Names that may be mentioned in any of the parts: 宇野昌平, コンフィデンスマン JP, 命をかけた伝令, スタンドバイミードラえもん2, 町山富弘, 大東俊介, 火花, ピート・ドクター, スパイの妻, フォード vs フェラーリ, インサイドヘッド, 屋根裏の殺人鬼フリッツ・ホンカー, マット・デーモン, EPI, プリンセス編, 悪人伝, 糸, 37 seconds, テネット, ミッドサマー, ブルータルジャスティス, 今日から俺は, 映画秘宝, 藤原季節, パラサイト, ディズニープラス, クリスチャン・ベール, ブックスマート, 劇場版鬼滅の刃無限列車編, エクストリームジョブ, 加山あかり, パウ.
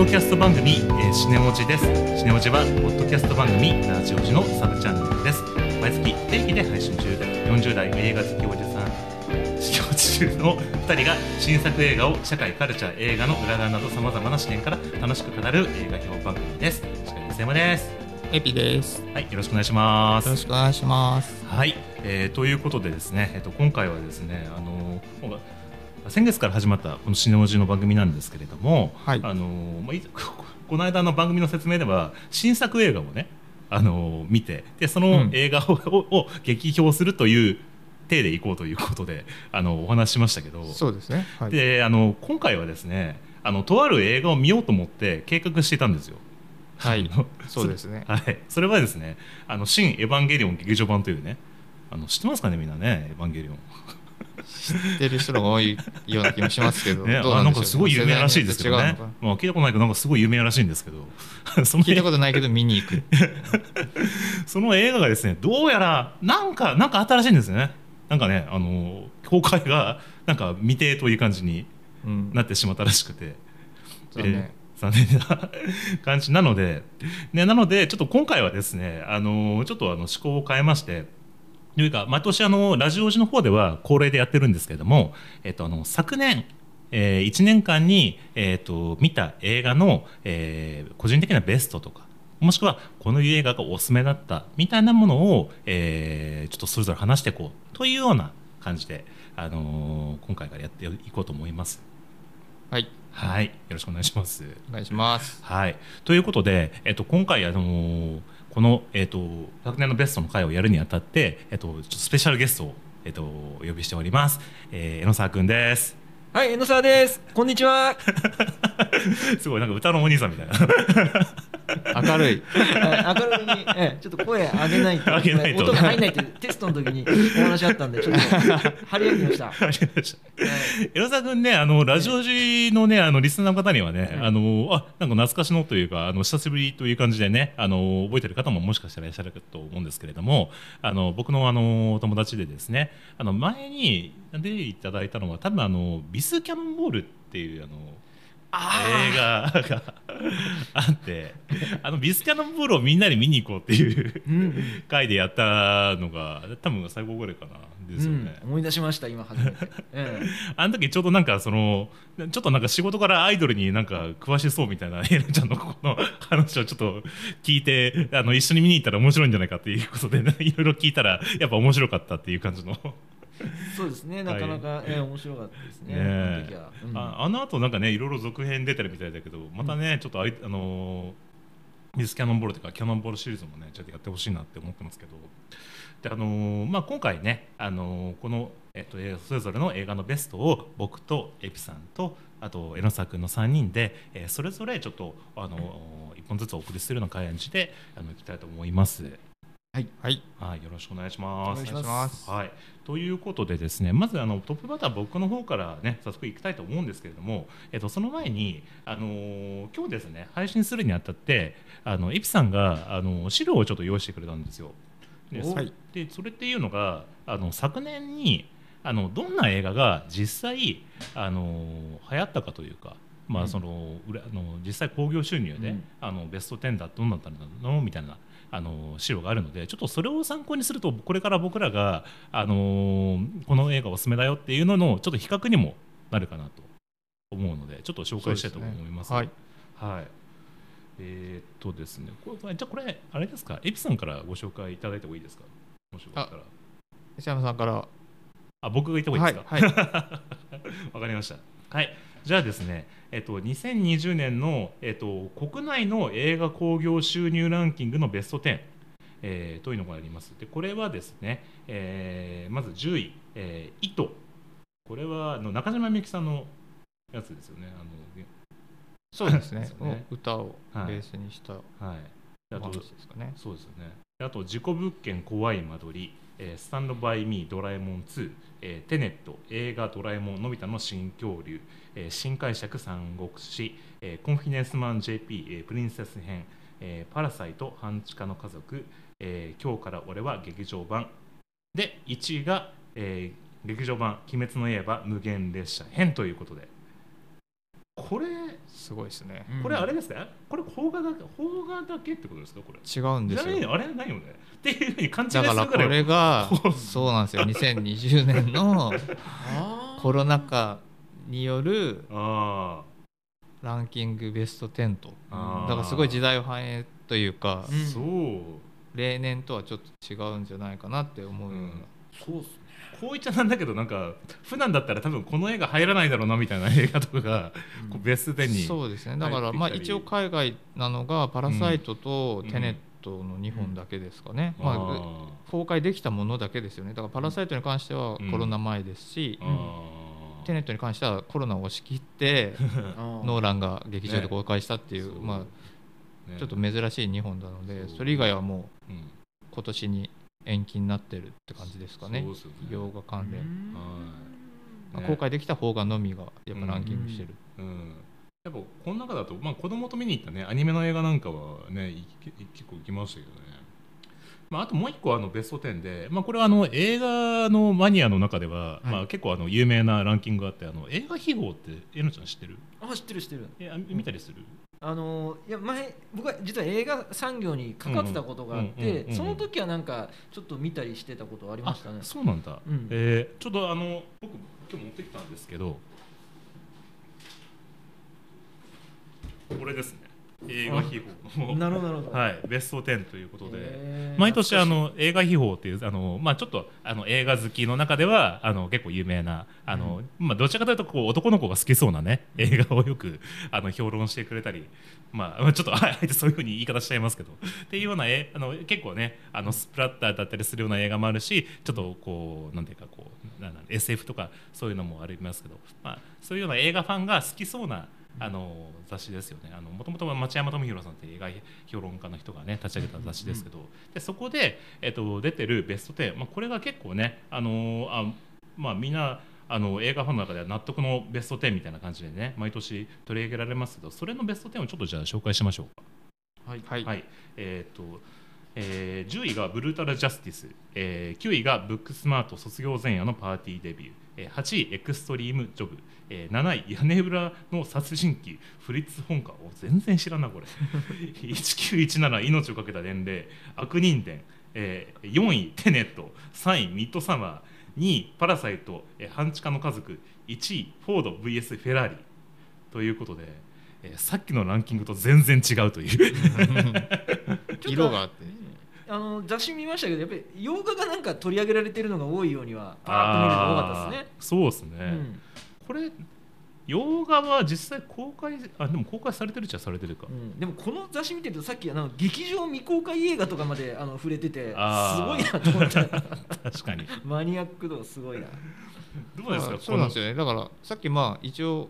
ドキャスト番組、シネオジです。シネオジはポッドキャスト番組ラジオジのサブチャンネルです。毎月不定期で配信中で40代映画好きおじさん視聴中の2人が新作映画を社会、カルチャー、映画の裏側などさまざまな視点から楽しく語る映画評論番組です。司会のセムです。エピです。はい、よろしくお願いします。よろしくお願いします。はい、ということでですね、今回はですね、先月から始まったこのシネオジの番組なんですけれども、はい、この間の番組の説明では新作映画をね、見て、でその映画を劇評するという体でいこうということでお話ししましたけど、そうですね、はい、で今回はですね、とある映画を見ようと思って計画していたんですよ。はいそうですね、はい、それはですね、新エヴァンゲリオン劇場版というね、知ってますかね、みんなね、エヴァンゲリオン知ってる人が多いような気もしますけど、ね、どうなんでしょう。なんかすごい有名らしいですけどね、まあ、聞いたことないけどなんかすごい有名らしいんですけど聞いたことないけど見に行くその映画がですね、どうやらなんか新しいんですよね。なんかね、公開がなんか未定という感じになってしまったらしくて、うん、残念な感じなので、ね、なのでちょっと今回はですね、ちょっと趣向を変えまして、というか毎年ラジオ時の方では恒例でやってるんですけれども、昨年、1年間に、見た映画の、個人的なベストとか、もしくはこの映画がおすすめだったみたいなものを、ちょっとそれぞれ話していこうというような感じで、今回からやっていこうと思います。はい、はい、よろしくお願いします。お願いします、はい、ということで、今回この、昨年のベストの回をやるにあたって、ちょっとスペシャルゲストを、お呼びしております、榎沢くんです。はい、榎沢です。こんにちはすごいなんか歌のお兄さんみたいな明るい、はい、明るいに、ちょっと声上げないと、音が入んないってテストの時にお話あったんで、ちょっと張り上げました榎沢くんね、ラジオ時のね、リスナーの方にはね、なんか懐かしのというか、久しぶりという感じでね、覚えてる方ももしかしたらいらっしゃると思うんですけれども、僕の友達でですね、前に出ていただいたのは多分ビスキャノンボールっていう映画があって、ビスキャノンボールをみんなで見に行こうっていう回でやったのが多分最後ぐらいかなですよね、思い出しました今初めてあの時ちょうどなんかちょっとなんか仕事からアイドルになんか詳しそうみたいなエレンちゃんのこの話をちょっと聞いて、一緒に見に行ったら面白いんじゃないかっていうことで、ね、いろいろ聞いたらやっぱ面白かったっていう感じのそうですね、なかなか、はい、面白かったですね、あの後なんかね、いろいろ続編出てるみたいだけど、またね、ちょっとミスキャノンボールとかキャノンボールシリーズもね、ちょっとやってほしいなって思ってますけど、でまあ、今回ね、この、それぞれの映画のベストを僕とエピさんとあと榎沢君の3人で、それぞれちょっと1本ずつお送りするような感じでいきたいと思います。はいはいはい、よろしくお願いします。お願いします、はい、ということでですね、まずトップバッター僕の方からね、早速いきたいと思うんですけれども、その前に、今日ですね配信するにあたってエピさんが資料をちょっと用意してくれたんですよ。で、それっていうのが昨年にどんな映画が実際流行ったかというか、まあ実際興行収入で、ベスト10だってどうなったのみたいな資料があるので、ちょっとそれを参考にすると、これから僕らが、この映画おすすめだよっていうののちょっと比較にもなるかなと思うので、ちょっと紹介したいと思います。そうですね、はい、はい、ですね、じゃあこれあれですか、エピさんからご紹介いただいてもいいですか。もしよかったら石山さんから。僕が言った方がいいですか。はいはい、わかりました。はい、じゃあですね、2020年の、国内の映画興行収入ランキングのベスト10、というのがあります。で、これはですね、まず10位、糸。これは中島みゆきさんのやつですよね。そうですね。歌をベースにした話ですかね。そうですよね。あと、事故物件怖い間取り、スタンドバイミードラえもん2、テネット、映画ドラえもんのび太の新恐竜、新解釈三国志、コンフィデンスマン JP、プリンセス編、パラサイト半地下の家族、今日から俺は劇場版で、1位が、劇場版鬼滅の刃無限列車編ということで、これすごいですね。これあれですね、これ邦画だけってことですか？これ違うんですよ。じゃああれないよねっていうふうに勘違いするからだから、これがそうなんですよ。2020年のコロナ禍によるランキングベスト10と、だからすごい時代を反映というか、そう例年とはちょっと違うんじゃないかなって思うような。そうですね。こういっちゃなんだけど、なんか普段だったら多分この映画入らないだろうなみたいな映画とかがこうベスト10に、そうですね。だからまあ一応海外なのがパラサイトとテネットの2本だけですかね、まあ、公開できたものだけですよね。だからパラサイトに関してはコロナ前ですし、テネットに関してはコロナを押し切ってノーランが劇場で公開したっていう、まあちょっと珍しい2本なので、それ以外はもう今年に延期になってるって感じですかね。洋画関連、まあ、公開できた邦画のみがやっぱランキングしてる。やっぱこの中だと、まあ、子供と見に行ったねアニメの映画なんかはね結構行きましたけどね。まあ、あともう一個ベスト10で、まあ、これは映画のマニアの中では、まあ結構有名なランキングがあって、映画秘宝ってえのちゃん知ってる？あ、知ってる知ってる。見たりする？いや前僕は実は映画産業に関わってたことがあって、その時はなんかちょっと見たりしてたことありましたね。あ、そうなんだ、ちょっと僕今日持ってきたんですけど、これですね、映画秘宝の、なるほどなるほど、はい、ベスト10ということで、毎年映画秘宝っていうまあちょっと映画好きの中では結構有名なまあどちらかというとこう男の子が好きそうなね映画をよく評論してくれたり、まあちょっとあえてそういう風に言い方しちゃいますけどっていうような結構ねスプラッターだったりするような映画もあるし、ちょっとこうなんていうかこうSF とかそういうのもありますけど、まあそういうような映画ファンが好きそうな雑誌ですよね。もともと町山富弘さんって映画評論家の人がね立ち上げた雑誌ですけど、でそこで、出てるベスト10、まあ、これが結構ねまあ、みんな映画ファンの中では納得のベスト10みたいな感じでね毎年取り上げられますけど、それのベスト10をちょっとじゃあ紹介しましょうか。はい、はいはい。10位がブルータルジャスティス、9位がブックスマート卒業前夜のパーティーデビュー、8位エクストリームジョブ、7位屋根裏の殺人鬼フリッツ・ホンカー、全然知らんなこれ1917命をかけた伝令悪人伝、4位テネット、3位ミッドサマー、2位パラサイト、半地下の家族、1位フォード vs フェラーリということで、さっきのランキングと全然違うという色があって、ね、雑誌見ましたけどやっぱり洋画がなんか取り上げられているのが多いようにはパーッと見るのが多かったですね。そうですね、これ洋画は実際でも公開されてるっちゃされてるか、でもこの雑誌見てるとさっき劇場未公開映画とかまで触れててすごいなと思った確かにマニアック度すごいな。どうですか？そうなんですよね。だからさっきまあ一応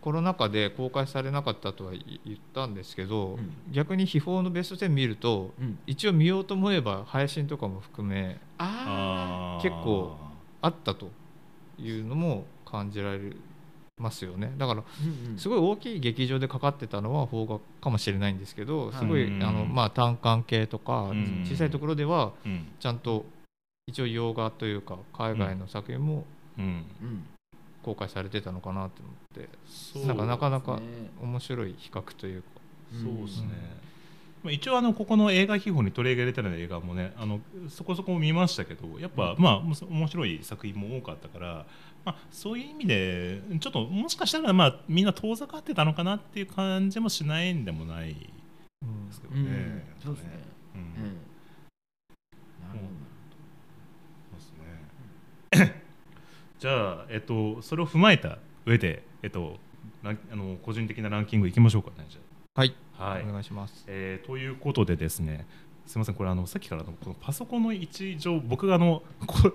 コロナ禍で公開されなかったとは言ったんですけど、逆に秘宝のベスト10見ると、一応見ようと思えば配信とかも含め結構あったというのも感じられますよね。だからすごい大きい劇場でかかってたのは邦画かもしれないんですけど、すごいまあ単館系とか小さいところではちゃんと一応洋画というか海外の作品も公開されてたのかなと思って、なかなか面白い比較というか。そうですね、一応ここの映画秘宝に取り上げられてる映画もねそこそこ見ましたけど、やっぱまあ面白い作品も多かったから、まあ、そういう意味でちょっともしかしたらまあみんな遠ざかってたのかなっていう感じもしないんでもないですけどね。そうですね、なるほど。そうですねじゃあ、それを踏まえた上で、個人的なランキングいきましょうかね。じゃあ、はい、はい、お願いします、ということでですね、すみません、これさっきからこのパソコンの位置上僕が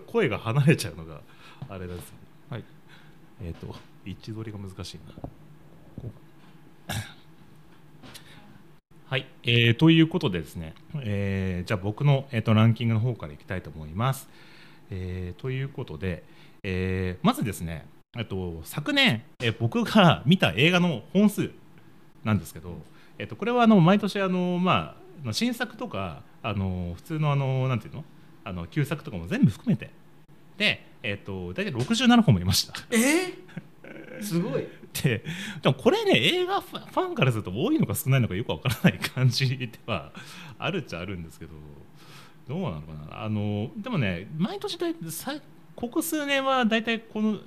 声が離れちゃうのがあれです、ね、はい、位置取りが難しいなはい、ということでですね、じゃあ僕の、ランキングの方からいきたいと思います、ということでまずですね、昨年、僕が見た映画の本数なんですけど、これは毎年まあ、新作とか普通のなんていうの旧作とかも全部含めてで、大体67本もいました。すごいって、でもこれね、映画ファンからすると多いのか少ないのかよくわからない感じではあるっちゃあるんですけど、どうなのかな。でもね、毎年ここ数年は大体この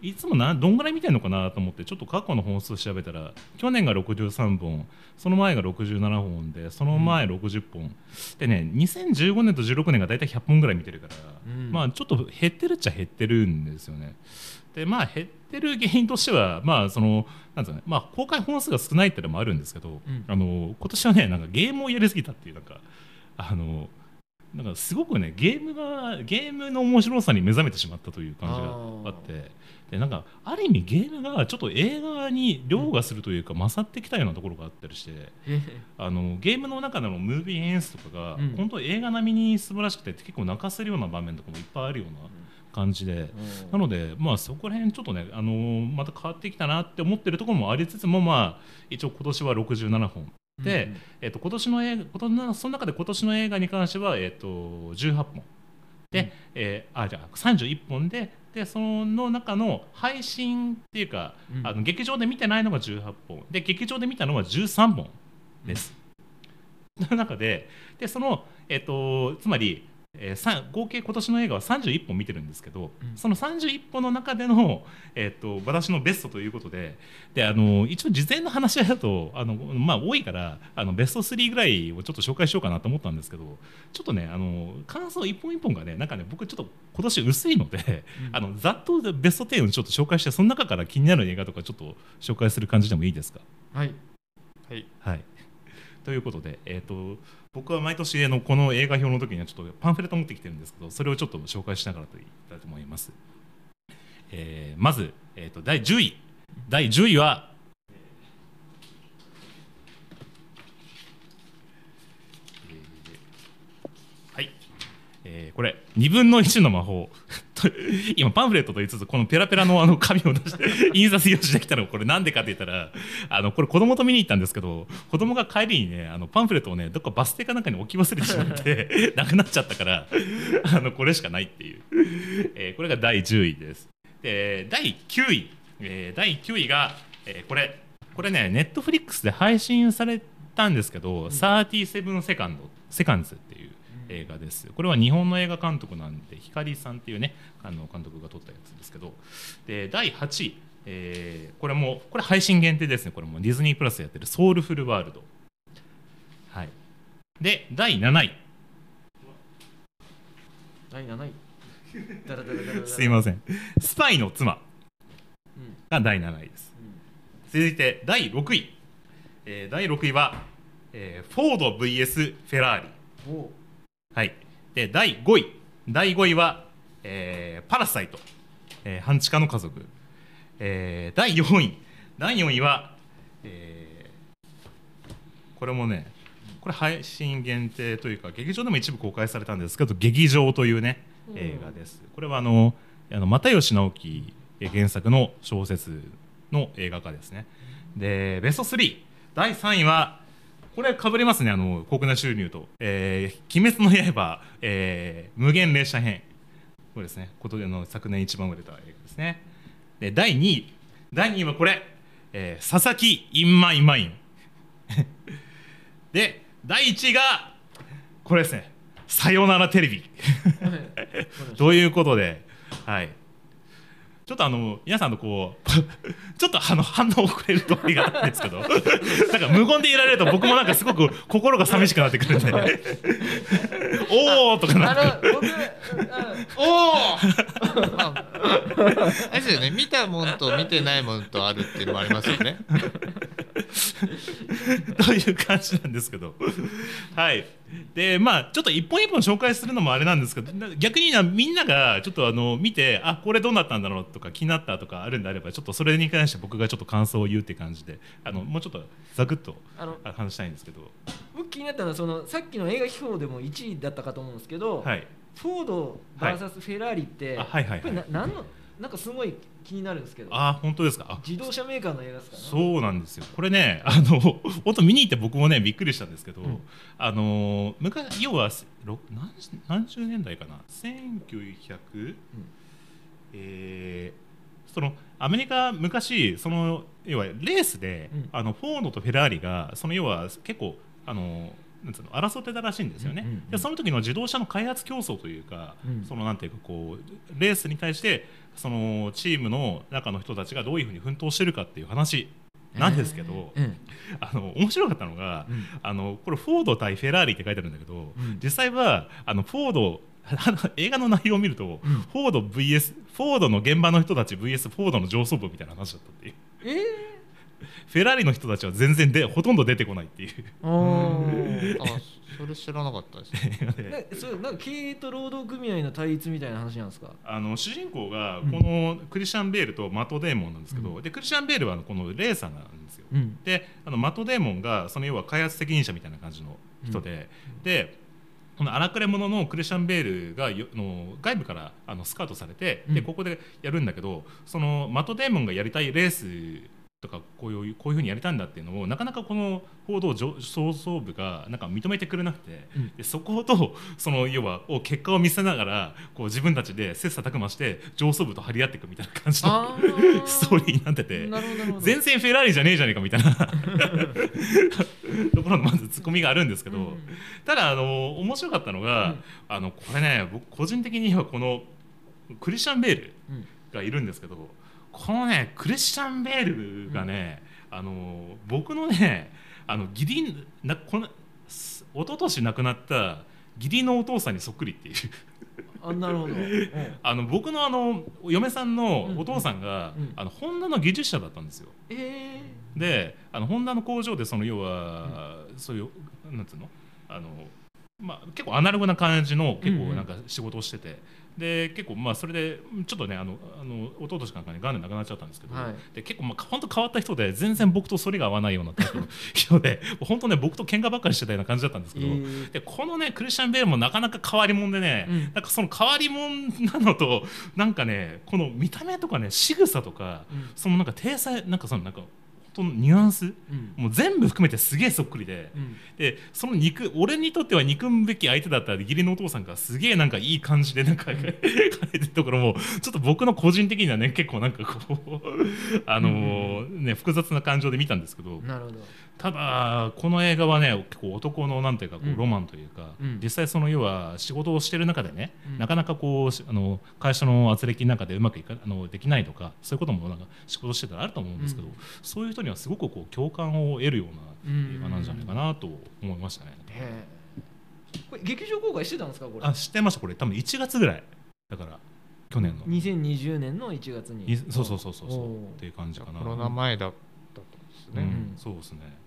いつもどんぐらい見てるのかなと思ってちょっと過去の本数調べたら、去年が63本、その前が67本で、その前60本、うん、でね、2015年と16年が大体100本ぐらい見てるから、うん、まあちょっと減ってるっちゃ減ってるんですよね。でまあ減ってる原因としては、まあそのなんですかね、まあ公開本数が少ないってのもあるんですけど、うん、今年はね、なんかゲームをやりすぎたっていう、なんかすごくね、ゲームの面白さに目覚めてしまったという感じがあって、でなんかある意味ゲームがちょっと映画に凌駕するというか、うん、勝ってきたようなところがあったりして、ゲームの中でのムービー演出とかが、うん、本当映画並みに素晴らしくて、結構泣かせるような場面とかもいっぱいあるような感じで、うん、なので、まあ、そこら辺ちょっとね、また変わってきたなって思ってるところもありつつも、まあ、一応今年は67本。で、うんうん、今年の映画、その中で今年の映画に関しては、18本で、うん、じゃあ31本 でその中の配信っていうか、うん、劇場で見てないのが18本で、劇場で見たのは13本です、うん、の中 でその、つまり、合計今年の映画は31本見てるんですけど、うん、その31本の中での、私のベストということ で一応事前の話だとまあ、多いからベスト3ぐらいをちょっと紹介しようかなと思ったんですけど、ちょっとね感想一本一本がね、なんかね、僕ちょっと今年薄いので、うん、ざっとベスト10をちょっと紹介して、その中から気になる映画とかちょっと紹介する感じでもいいですか？はい、はいはい、ということで、僕は毎年この映画表の時にはちょっとパンフレット持ってきてるんですけど、それをちょっと紹介しながらといったと思います。まず、第10位。第10位はこれ2分の1の魔法今パンフレットと言いつつ、このペラペラの紙を出して印刷用紙できたの、これなんでかって言ったら、これ子供と見に行ったんですけど、子供が帰りにね、パンフレットをね、どっかバス停かなんかに置き忘れてしまってなくなっちゃったから、これしかないっていう、これが第10位です。で第9位、第9位が、これね、ネットフリックスで配信されたんですけど、うん、37 seconds っていう映画です。これは日本の映画監督なんで、光さんっていうね、監督が撮ったやつですけど、で第8位、これ配信限定ですね。これもディズニープラスやってるソウルフルワールド、はい、で第7位すいません、スパイの妻が第7位です、うんうん、続いて第6位、第6位は、フォード vs フェラーリ。はい、で第5位は、パラサイト、半地下の家族、第4位は、これもね、これ配信限定というか劇場でも一部公開されたんですけど、劇場というね、映画です。これは又吉直樹原作の小説の映画化ですね。でベスト3、第3位はこれかぶれますね、国内収入と、鬼滅の刃、無限列車編、これですね、ことで昨年一番売れた映画ですね。で第2位、第2位はこれ、佐々木 in my mind で第1位がこれですね、さよならテレビということで、はい、ちょっと皆さんのこうちょっと反応遅れるときがあったんですけど、なんか無言でいられると僕もなんかすごく心が寂しくなってくるんでおーとかなってあれですよね、見たもんと見てないもんとあるっていうのもありますよねという感じなんですけど、はい。でまあ、ちょっと一本一本紹介するのもあれなんですけど、逆にみんながちょっと見て、あ、これどうなったんだろうとか気になったとかあるんであれば、ちょっとそれに関して僕がちょっと感想を言うって感じで、もうちょっとざくっと話したいんですけど、僕気になったのはさっきの映画批評でも1位だったかと思うんですけど、はい、フォード VS フェラーリってなんかすごい気になるんですけど。あ、本当ですか。自動車メーカーの映画ですかね。そうなんですよ。これね、本当見に行って僕もねびっくりしたんですけど、うん、昔要は何十年代かな、1900、うん、そのアメリカ昔その要はレースで、うん、フォードとフェラーリがその要は結構なんつうの争ってたらしいんですよね、うんうんうん、でその時の自動車の開発競争というか、うん、そのなんていうかこうレースに対してそのチームの中の人たちがどういうふうに奮闘してるかっていう話なんですけど、面白かったのが、うん、これフォード対フェラーリって書いてあるんだけど、うん、実際はフォード映画の内容を見ると、うん、フォードの現場の人たち VS フォードの上層部みたいな話だったっていう、フェラーリの人たちは全然ほとんど出てこないっていう。あそれ知らなかったですね。それなんか経営と労働組合の対立みたいな話なんですか。主人公がこのクリスチャン・ベールとマット・デーモンなんですけど、うん、でクリスチャン・ベールはこのレーサーなんですよ、うん、でマット・デーモンがその要は開発責任者みたいな感じの人で、うん、でこの荒くれ者のクリスチャン・ベールが外部からスカウトされて、でここでやるんだけど、そのマット・デーモンがやりたいレースとかこういう風にやりたいんだっていうのをなかなかこの報道上層部がなんか認めてくれなくて、うん、でそことその要は結果を見せながらこう自分たちで切磋琢磨して上層部と張り合っていくみたいな感じのストーリーになってて、全然フェラーリじゃねえじゃねえかみたいなところのまずツッコミがあるんですけど、うん、ただ面白かったのが、うん、これね僕個人的にはこのクリスチャン・ベールがいるんですけど、うん、このねクリスチャン・ベールがね、うん、僕のね義理なこの一昨年亡くなった義理のお父さんにそっくりっていう。なるほど。僕の嫁さんのお父さんが、うんうん、ホンダの技術者だったんですよ、でホンダの工場でその要は、うん、そういうなんつうの結構アナログな感じの結構なんか仕事をしてて、うんうん、で結構それでちょっとねおととしなんかねガンで亡くなっちゃったんですけど、はい、で結構ほんと変わった人で全然僕と反りが合わないようなタイプの人でほんとね僕と喧嘩ばっかりしてたような感じだったんですけど、でこのねクリスチャン・ベールもなかなか変わり者でね、うん、なんかその変わり者なのとなんかねこの見た目とかね仕草とか、うん、そのなんか体裁なんかそのなんかニュアンス、うん、もう全部含めてすげえそっくりで、うん、でその俺にとっては憎むべき相手だった義理のお父さんがすげえなんかいい感じでなんか、うん、書いてるところもちょっと僕の個人的にはね結構なんかこううん、ね複雑な感情で見たんですけど、なるほど。ただこの映画はね結構男のなんていうかこう、うん、ロマンというか、うん、実際その要は仕事をしてる中でね、うん、なかなかこう会社の圧力の中でうまくいかできないとかそういうこともなんか仕事してたらあると思うんですけど、うん、そういう人にはすごくこう共感を得るような映画なんじゃないかなと思いましたね。これ劇場公開してたんですかこれ。知ってました。これ多分1月ぐらいだから去年の2020年の1月にそうっていう感じかな。コロナ前だったんですね、うん、そうですね。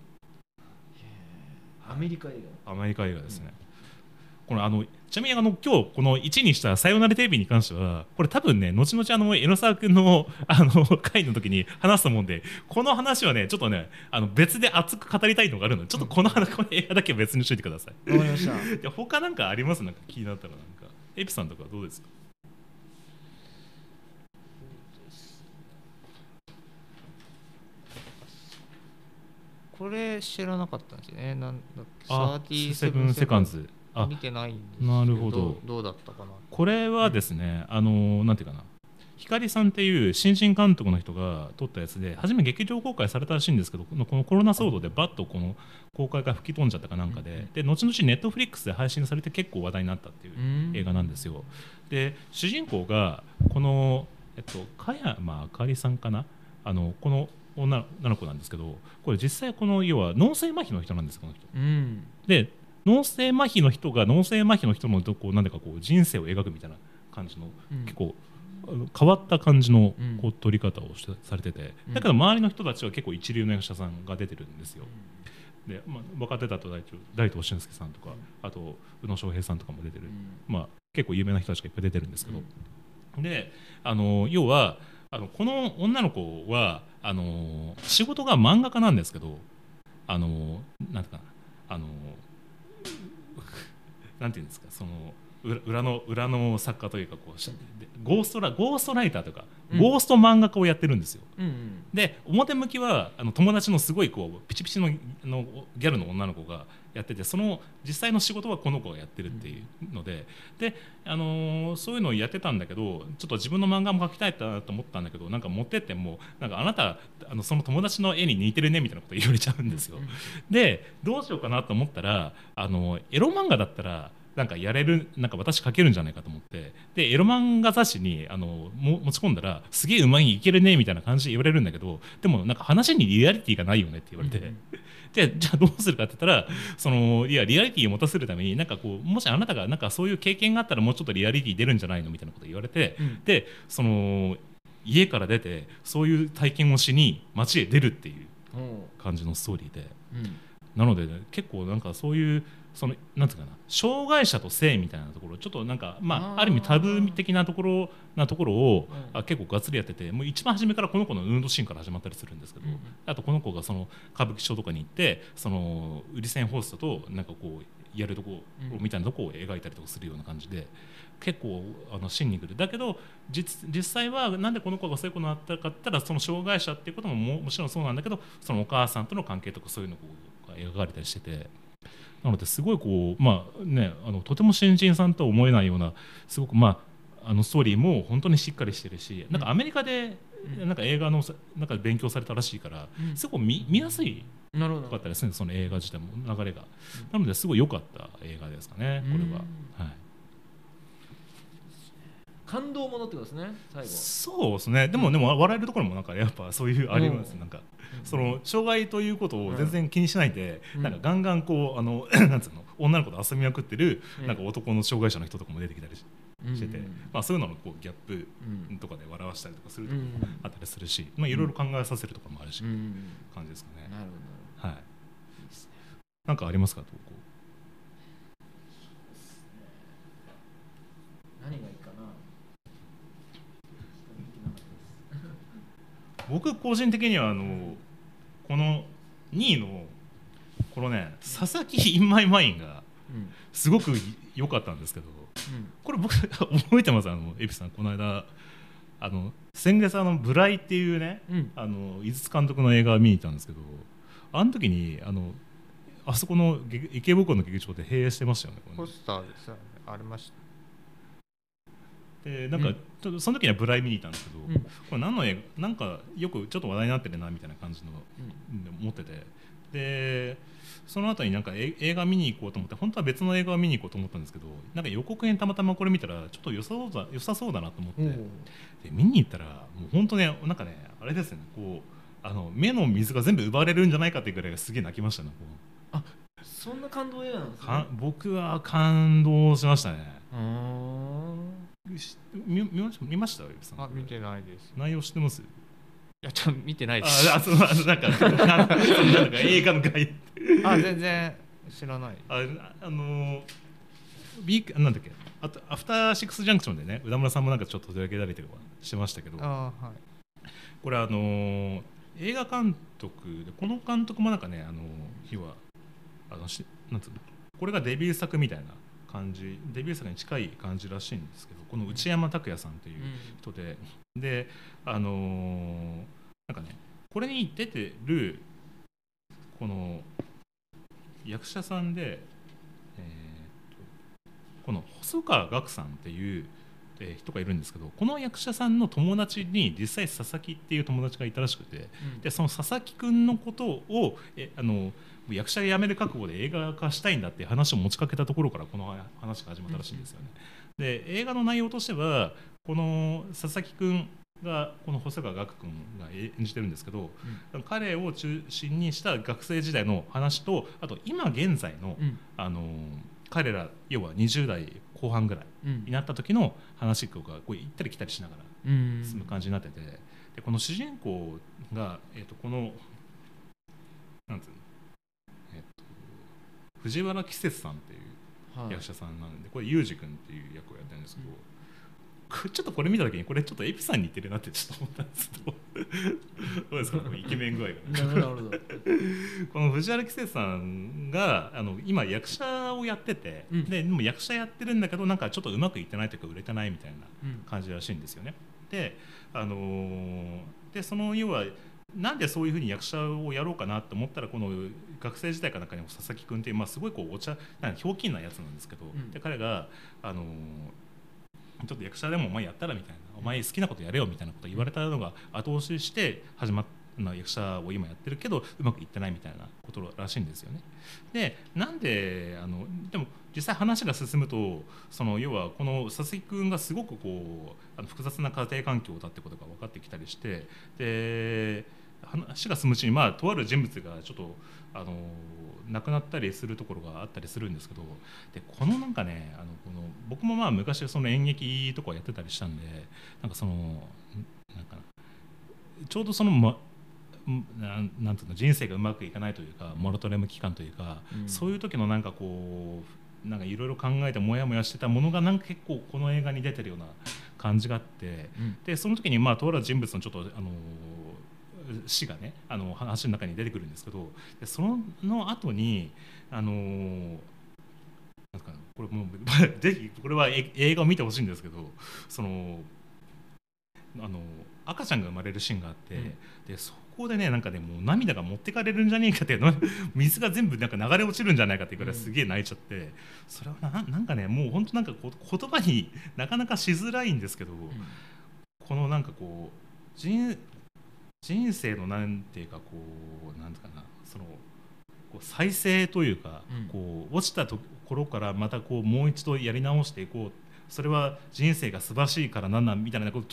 アメリカ映画ですね、うん、これちなみに今日この1にしたさよならテレビに関してはこれ多分ね後々江野沢君の会の時に話したもんで、この話はねちょっとね別で熱く語りたいのがあるのでちょっとこの映画だけは別にしといてください。わかりました。他なんかあります？なんか気になったらなんかエピさんとかどうですか？これ知らなかったんですよね。なんだっけ、37 seconds 見てないんですけど、なるほど、どうだったかな。これはですね、なんていうかな、光さんっていう新人監督の人が撮ったやつで、初め劇場公開されたらしいんですけど、このコロナ騒動でバッとこの公開が吹き飛んじゃったかなんかで、うんうん、で後々ネットフリックスで配信されて結構話題になったっていう映画なんですよ、うん、で主人公がこの、加山あかりさんかな、この女の子なんですけど、これ実際この要は脳性麻痺の人なんですこの人、うん、で脳性麻痺の人が脳性麻痺の人のなんでかこう人生を描くみたいな感じの、うん、結構変わった感じのこう撮り方をされてて、だから周りの人たちは結構一流の役者さんが出てるんですよ、うん、で、若手だと大東俊介さんとか、あと宇野昌平さんとかも出てる、うん、結構有名な人たちがいっぱい出てるんですけど、うん、で要はこの女の子は仕事が漫画家なんですけど、なんていうかな、なんていうんですか、その裏の作家というかこうゴーストライターとか、うん、ゴースト漫画家をやってるんですよ、うんうん、で表向きは友達のすごいこうピチピチのギャルの女の子がやってて、その実際の仕事はこの子がやってるっていうので、そういうのをやってたんだけど、ちょっと自分の漫画も描きたいなと思ったんだけど、なんか持ってってもなんかあなたその友達の絵に似てるねみたいなこと言われちゃうんですよ。でどうしようかなと思ったら、エロ漫画だったらなんかやれる、なんか私描けるんじゃないかと思って、でエロ漫画雑誌に持ち込んだらすげえうまいいけるねみたいな感じで言われるんだけど、でもなんか話にリアリティがないよねって言われて、でじゃあどうするかって言ったら、いやリアリティを持たせるためになんかこう、もしあなたがなんかそういう経験があったらもうちょっとリアリティ出るんじゃないのみたいなこと言われて、で家から出てそういう体験をしに街へ出るっていう感じのストーリーで、なので、ね、結構なんかそういうなんていうかな、障害者と性みたいなところ、ちょっとなんか、ある意味タブー的なところを、結構がっつりやってて、もう一番初めからこの子の運動シーンから始まったりするんですけど、あとこの子が歌舞伎町とかに行って売り線ホーストとなんかこうやるところみたいなところを描いたりとかするような感じで、結構シンニングで、だけど 実際はなんでこの子がそういう子になったかって言ったら、その障害者っていうことも もちろんそうなんだけど、そのお母さんとの関係とかそういうのが描かれたりしてて。なのですごいこう、とても新人さんとは思えないような、すごく、ストーリーも本当にしっかりしてるし、なんかアメリカでなんか映画のなんか勉強されたらしいから、すごく 見やすいかったですね、その映画自体も流れが。なのですごい良かった映画ですかね、これは。はい、感動ものってことですね、最後。そうですね、でも笑えるところもなんかやっぱそういうあります、なんか障害ということを全然気にしないで、なんかガンガンこうなんつうの、女の子と遊びまくってるなんか男の障害者の人とかも出てきたりしてて、そういうののこうギャップとかで笑わしたりとかするとかあったりするし、いろいろ考えさせるとかもあるし、感じですかね。なるほど、はい。なんかありますか、投稿。何がいいかな。僕個人的にはこの2位のこのね、佐々木 in my mind がすごく良かったんですけど、これ僕覚えてます、エピさん、この間先月ブライっていうね、井筒監督の映画を見に行ったんですけど、あの時にあそこの池袋の劇場で閉園してましたよね、ポスターですよね、ありました。なんかちょっとその時にはブライ見に行ったんですけど、これ何の映画なんかよくちょっと話題になってるなみたいな感じの思ってて、でその後になんか映画見に行こうと思って、本当は別の映画を見に行こうと思ったんですけど、なんか予告編たまたまこれ見たらちょっと良さそうだなと思って、で見に行ったらもう本当ね、なんかねあれですよね、こう目の水が全部奪われるんじゃないかっていうぐらいすげえ泣きましたね。あ、そんな感動映画なんですか。僕は感動しましたね。見ましたよ、エビさん。あ、見てないです。内容知ってます？いや、ちょっと見てないです。あ、なんか映画の概要。あ、全然知らない。なんだっけ、あとアフターシックスジャンクションでね、宇田村さんもなんかちょっと取り上げられてるわしてましたけど、これ映画監督で、この監督もなんかね、要はなんつうの、これがデビュー作みたいな。デビュー作に近い感じらしいんですけど、この内山拓也さんという人で、でなんかね、これに出てるこの役者さんで、この細川岳さんっていう人がいるんですけど、この役者さんの友達に実際佐々木っていう友達がいたらしくて、でその佐々木くんのことを役者辞める覚悟で映画化したいんだっていう話を持ちかけたところからこの話が始まったらしいんですよね。で映画の内容としては、この佐々木くんが、この細川岳くんが演じてるんですけど、彼を中心にした学生時代の話と、あと今現在の、彼ら要は20代後半ぐらいになった時の話とかこう行ったり来たりしながら進む感じになってて、でこの主人公が、このなんていうの、藤原季節さんっていう役者さんなんで、これゆうじくんっていう役をやってるんですけど、ちょっとこれ見た時にこれちょっとエピさんに似てるなってちょっと思ったんですけど、どうですかイケメン具合が。なるほど。この藤原季節さんが今役者をやってて、でも役者やってるんだけど、なんかちょっとうまくいってないというか売れてないみたいな感じらしいんですよね。でその要はなんでそういうふうに役者をやろうかなと思ったら、この学生時代かなんかにも佐々木君っていう、まあ、すごいこうお茶なんかひょうきんなやつなんですけど、うん、で彼がちょっと役者でもお前やったらみたいな、お前好きなことやれよみたいなこと言われたのが後押しして始まった。役者を今やってるけどうまくいってないみたいなことらしいんですよね。でなんででも実際話が進むと、その要はこの佐々木君がすごくこう複雑な家庭環境だってことが分かってきたりして、で話が進むうちに、まあ、とある人物がちょっと亡くなったりするところがあったりするんですけど、でこのなんかねこの僕もまあ昔その演劇とかやってたりしたんで、なんかそのなんかちょうどその、なんていうの、人生がうまくいかないというかモラトリアム期間というか、うん、そういう時のなんかこうなんかいろいろ考えてモヤモヤしてたものがなんか結構この映画に出てるような感じがあって、うん、でその時にまあとある人物のちょっと死がね話の中に出てくるんですけど、でその後になんかこれもうぜひこれは映画を見てほしいんですけど、その赤ちゃんが生まれるシーンがあって、うん、でそこでねなんかねもう涙が持ってかれるんじゃねえかっていうの水が全部なんか流れ落ちるんじゃないかっていうくらいすげえ泣いちゃって、うん、それはなんかねもう本当なんかこう言葉になかなかしづらいんですけど、うん、このなんかこう人生のなんていうかこうなんていうかな、そのこう再生というか、うん、こう落ちたところからまたこうもう一度やり直していこう、それは人生が素晴らしいからなんなんみたいなこと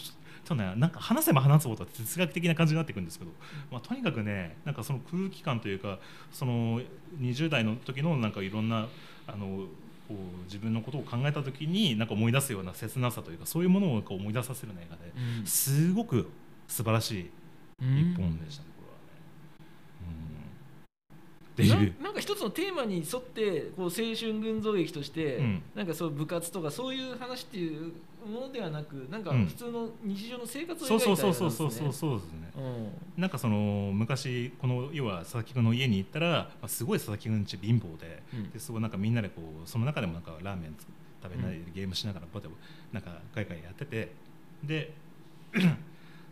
なんか話せば話すことは哲学的な感じになっていくんですけど、まあ、とにかくねなんかその空気感というか、その20代の時のなんかいろんなこう自分のことを考えた時になんか思い出すような切なさというか、そういうものをこう思い出させる映画で、うん、すごく素晴らしい一本でしたね、これはね。なんか一つのテーマに沿ってこう青春群像劇として、うん、なんかそう部活とかそういう話っていうものではなく、なんか普通の日常の生活を描いたようなんですね。そうそうそうですね。なんかその昔この要は佐々木君の家に行ったら、すごい佐々木君家貧乏で、すごいなんかみんなでこうその中でもなんかラーメン食べないでゲームしながらバタバタなんかガイガイやってて、で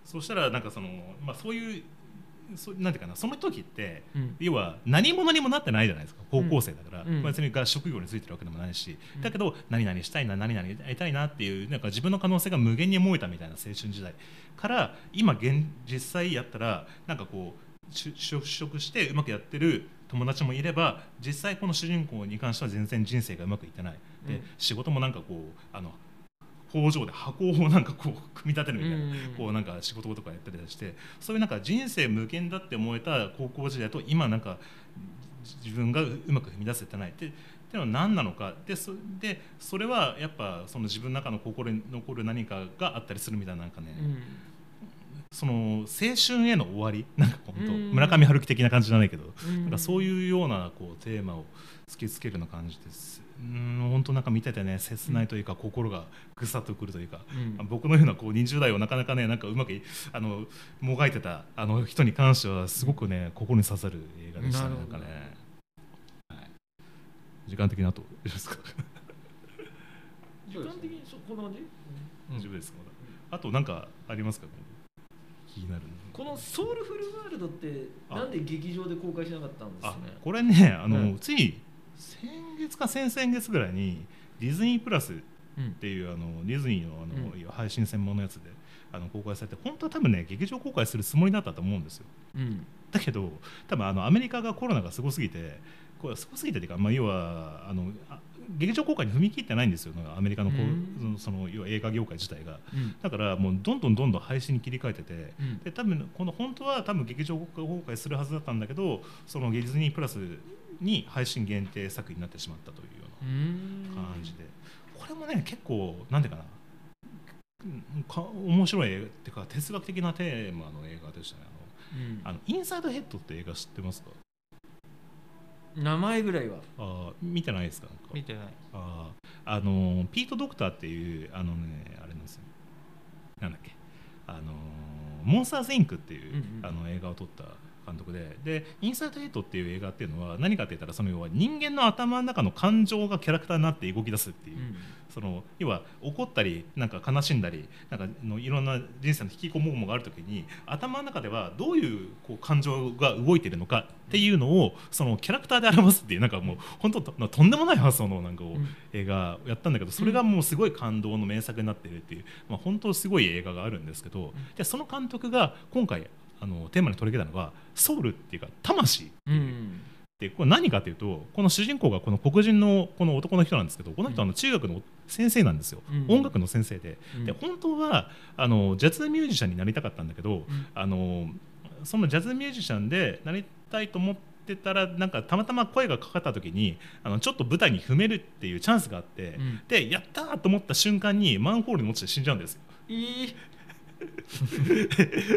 そうしたらなんかそのまあそういうなんていうかな、その時って、要は何者にもなってないじゃないですか、高校生だから、別に職業についてるわけでもないし、だけど何々したいな何々やりたいなっていうなんか自分の可能性が無限に燃えたみたいな青春時代から今実際やったらなんかこう就職してうまくやってる友達もいれば、実際この主人公に関しては全然人生がうまくいってないで、仕事もなんかこう工場で箱をなんかこう組み立てるみたいな、こうなんか仕事とかやったりして、そういうなんか人生無限だって思えた高校時代と今なんか自分がうまく踏み出せてないっていうのは何なのか、でそれはやっぱその自分の中の心に残る何かがあったりするみたいな、なんかね、その青春への終わりなんか本当村上春樹的な感じじゃないけど、なんかそういうようなこうテーマを突きつけるような感じです。本当なんか見ててね切ないというか、心がぐさっとくるというか、僕のようなこう20代をなかなかねなんかうまくもがいてた人に関してはすごくね心に刺さる映画でしたね。なんかね、時間的なとですか時間的にこんな感じ大丈夫ですか。あと何かありますか。気になるこのソウルフルワールドってなんで劇場で公開しなかったんですかね。これねつい先月か先々月ぐらいにディズニープラスっていうディズニーの配信専門のやつで公開されて、本当は多分ね劇場公開するつもりだったと思うんですよ。だけど多分アメリカがコロナがすごすぎて、っていうか、まあ要は劇場公開に踏み切ってないんですよ、アメリカのその要は映画業界自体が。だからもうどんどん配信に切り替えてて、で多分この本当は多分劇場公開するはずだったんだけど、そのディズニープラスに配信限定作品になってしまったというような感じで、これもね結構なんていうかな面白い映画っていうか哲学的なテーマの映画でしたね。インサイドヘッドって映画知ってますか。名前ぐらいは見てないですか。見てない。ピート・ドクターっていうあれなんですよ、なんだっけモンスターズ・インクっていう映画を撮った監督で、でインサイドエイトっていう映画っていうのは何かって言ったら、その要は人間の頭の中の感情がキャラクターになって動き出すっていう、うん、その要は怒ったりなんか悲しんだりなんかのいろんな人生の引きこもごもがあるときに、頭の中ではどういうこう感情が動いてるのかっていうのをそのキャラクターで表すっていう、なんかもう本当 とんでもない発想のなんかを映画をやったんだけど、それがもうすごい感動の名作になってるっていう、まあ、本当すごい映画があるんですけど、でその監督が今回テーマに取り上げたのがソウルっていうか魂っていう、うん、でこれ何かというと、この主人公がこの黒人のこの男の人なんですけど、この人は中学の先生なんですよ、うん、音楽の先生 で本当はジャズミュージシャンになりたかったんだけど、うん、そのジャズミュージシャンでなりたいと思ってたら、なんかたまたま声がかかった時にちょっと舞台に踏めるっていうチャンスがあって、うん、でやったーと思った瞬間にマンホールに落ちて死んじゃうんですよ。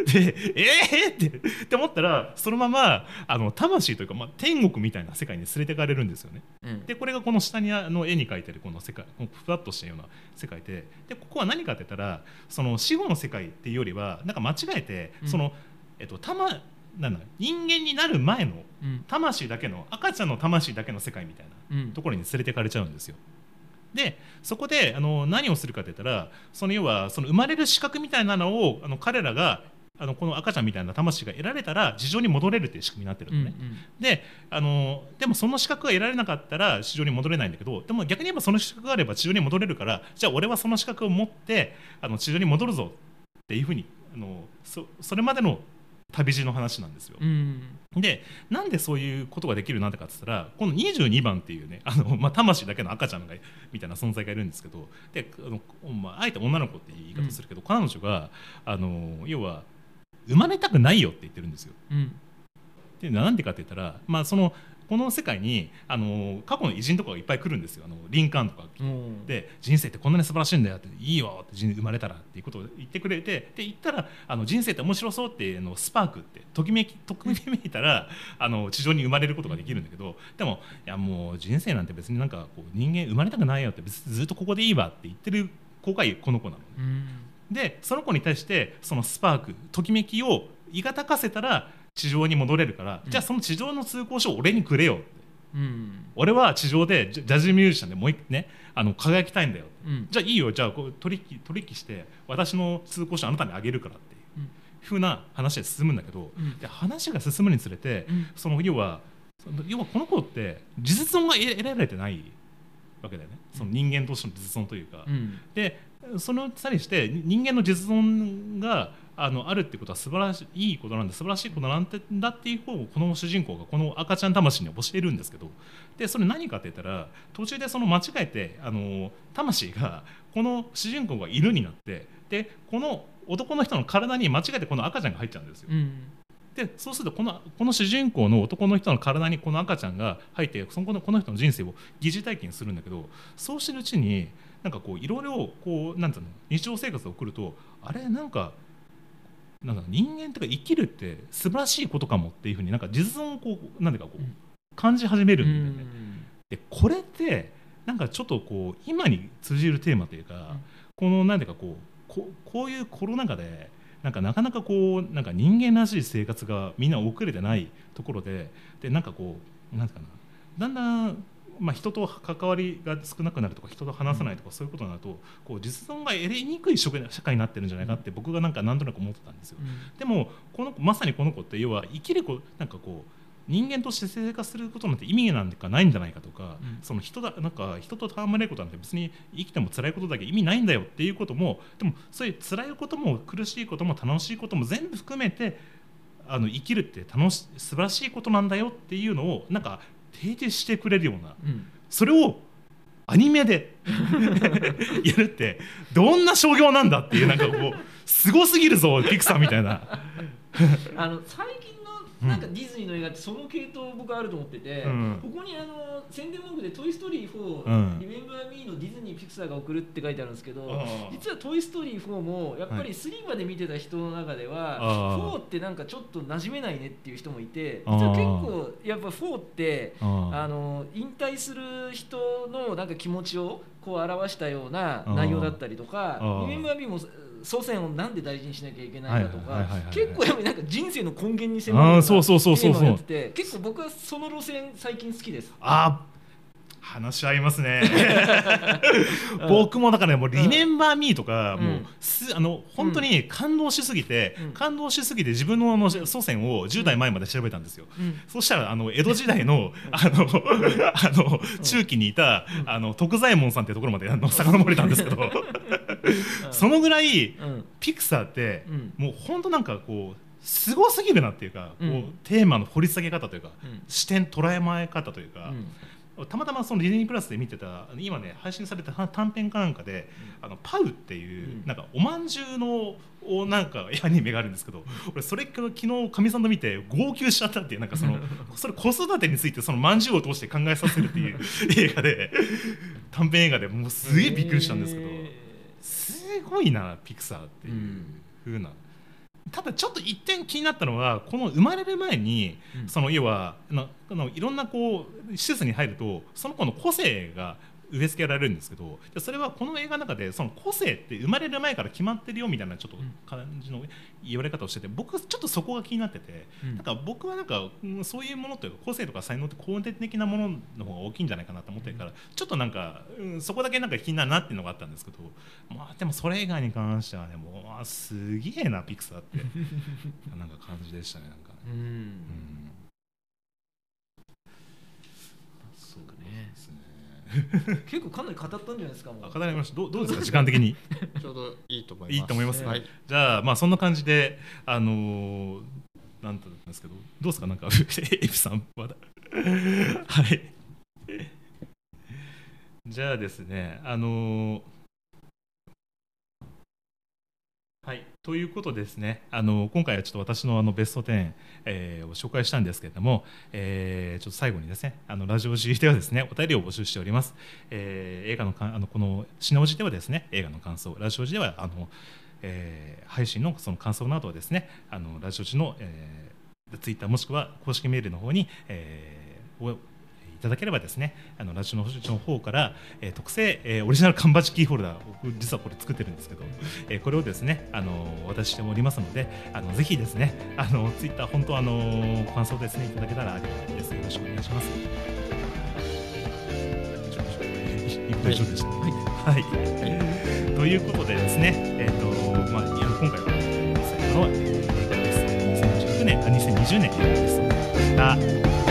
でって思ったら、そのまま魂というか、まあ、天国みたいな世界に連れてかれるんですよね、うん、でこれがこの下に絵に描いてるこの世界、このふわっとしたような世界 でここは何かって言ったら、その死後の世界っていうよりはなんか間違えて、その、うん、なんだ人間になる前の魂だけの、赤ちゃんの魂だけの世界みたいなところに連れてかれちゃうんですよ。でそこで何をするかといったら、その要はその生まれる資格みたいなのを彼らがこの赤ちゃんみたいな魂が得られたら地上に戻れるという仕組みになってるのね、うんうん、でもその資格が得られなかったら地上に戻れないんだけど、でも逆に言えばその資格があれば地上に戻れるから、じゃあ俺はその資格を持って地上に戻るぞっていうふうにそれまでの旅路の話なんですよ、うん、でなんでそういうことができるなんてかって言ったら、この22番っていうねまあ、魂だけの赤ちゃんがみたいな存在がいるんですけど、でまあ、あえて女の子って言い方するけど、うん、彼女が要は生まれたくないよって言ってるんですよ、うん、でなんでかって言ったら、まあ、この世界に過去の偉人とかがいっぱい来るんですよ。リンカーンとかで、人生ってこんなに素晴らしいんだよって、いいよって生まれたらっていうことを言ってくれて、で言ったら人生って面白そうっていうのをスパークってときめいたら地上に生まれることができるんだけど、でもいやもう人生なんて別になんかこう人間生まれたくないよって、別にずっとここでいいわって言ってる子がこの子なの、うん、でその子に対してそのスパークときめきを言いたかせたら地上に戻れるから、うん、じゃあその地上の通行証を俺にくれよって、うん、俺は地上でジャズミュージシャンでもう一回ね輝きたいんだよ、うん、じゃあいいよ、じゃあこう取引して私の通行証あなたにあげるからっていう風な話で進むんだけど、うん、で話が進むにつれて、うん、要はこの子って自立音が得られてないわけだよね、その人間としての自立音というか、うん、でそのさりして人間の自立音があるってことは素晴らしいことなんだ、素晴らしいことなんだっていう方をこの主人公がこの赤ちゃん魂に教えるんですけど、でそれ何かって言ったら、途中でその間違えて魂がこの主人公が犬になって、でこの男の人の体に間違えてこの赤ちゃんが入っちゃうんですよ、うん、でそうするとこの主人公の男の人の体にこの赤ちゃんが入って、この人の人生を疑似体験するんだけど、そうしてるうちになんかこういろいろこうなんていうの日常生活を送ると、あれなんか人間とか生きるって素晴らしいことかもっていうふうになんか実存をこうなんていうかこう感じ始めるんだよね。でこれってなんかちょっとこう今に通じるテーマというか、このなんていうかこういうコロナ禍でなかなかこうなんか人間らしい生活がみんな遅れてないところで、なんかこうなんていうかな、だんだんまあ、人と関わりが少なくなるとか、人と話さないとか、そういうことになるとこう実存が得にくい社会になってるんじゃないかって僕がなんとなく思ってたんですよ、うん、でもまさにこの子って要は生きる子なんかこう人間として生活することなんて意味なんかないんじゃないかとか、うん、そのなんか人と戯れることなんて別に生きても辛いことだけ意味ないんだよっていうことも、でもそういう辛いことも苦しいことも楽しいことも全部含めて生きるって素晴らしいことなんだよっていうのをなんか提示してくれるような、うん、それをアニメでやるってどんな商業なんだっていう、なんかこうすごすぎるぞピクサーみたいな最近のなんかディズニーの映画ってその系統僕あると思ってて、うん、ここに宣伝文句でトイストーリー4、うん、リメンバー・ミーのディズニーピクサーが送るって書いてあるんですけど、実はトイストーリー4もやっぱり3まで見てた人の中では、はい、4ってなんかちょっと馴染めないねっていう人もいて、実は結構やっぱ4って引退する人のなんか気持ちをこう表したような内容だったりとか、リメンバー・ミーも祖先をなんで大事にしなきゃいけないかとか、結構やっぱりなんか人生の根源に迫るようなテーマをやってて、結構僕はその路線最近好きです。あ、話し合いますね僕もだから、ね、もうリメンバーミーとか、もう本当に感動しすぎて自分の祖先を10代前まで調べたんですよ、そしたら江戸時代 中期にいた徳左衛門さんってところまで遡れたんですけどそのぐらい、ピクサーって、もう本当なんかこうすごすぎるなっていうか、こうテーマの掘り下げ方というか、視点捉えまえ方というか、たまたまそのディズニープラスで見てた今ね配信された短編かなんかで、パウっていう、なんかおまんじゅうのなんかアニメがあるんですけど、俺それ昨日かみさんと見て号泣しちゃったっていう、なんかそれ子育てについてそのまんじゅうを通して考えさせるっていう映画で、短編映画でもうすげえびっくりしたんですけど、すごいなピクサーっていう風な。ただちょっと一点気になったのは、この生まれる前に、その要はいろんなこう施設に入るとその子の個性が植え付けられるんですけど、それはこの映画の中でその個性って生まれる前から決まってるよみたいなちょっと感じの言われ方をしてて、僕ちょっとそこが気になってて、なんか僕はなんかそういうものというか個性とか才能って肯定的なものの方が大きいんじゃないかなと思ってるから、ちょっとなんかそこだけなんか気になるなっていうのがあったんですけど、まあでもそれ以外に関してはね、もうすげえなピクサーってなんか感じでしたね。なんかね、そうかね結構かなり語ったんじゃないですか。もう語りました。どうですか時間的にちょうどいいと思います。いいと思います、はい、じゃあ、まあ、そんな感じでなんて言ったんですけど、どうですかなんかエピさんまだはいじゃあですね、はい、ということですね、今回はちょっと私のベスト10、を紹介したんですけれども、ちょっと最後にですね、ラジオ時ではですねお便りを募集しております、映画のこのシナオジではですね映画の感想、ラジオ時では配信のその感想などはですね、ラジオ時の、ツイッターもしくは公式メールの方に、いただければですね、ラジオの方から、特製、オリジナル缶バッジキーホルダー、実はこれ作ってるんですけど、これをですねお渡ししておりますので、ぜひですねツイッター本当感想ですねいただけたらありがたいです。よろしくお願いします。大丈夫でした、はいはいはい、ということでですね、まあ、今回は2020年です。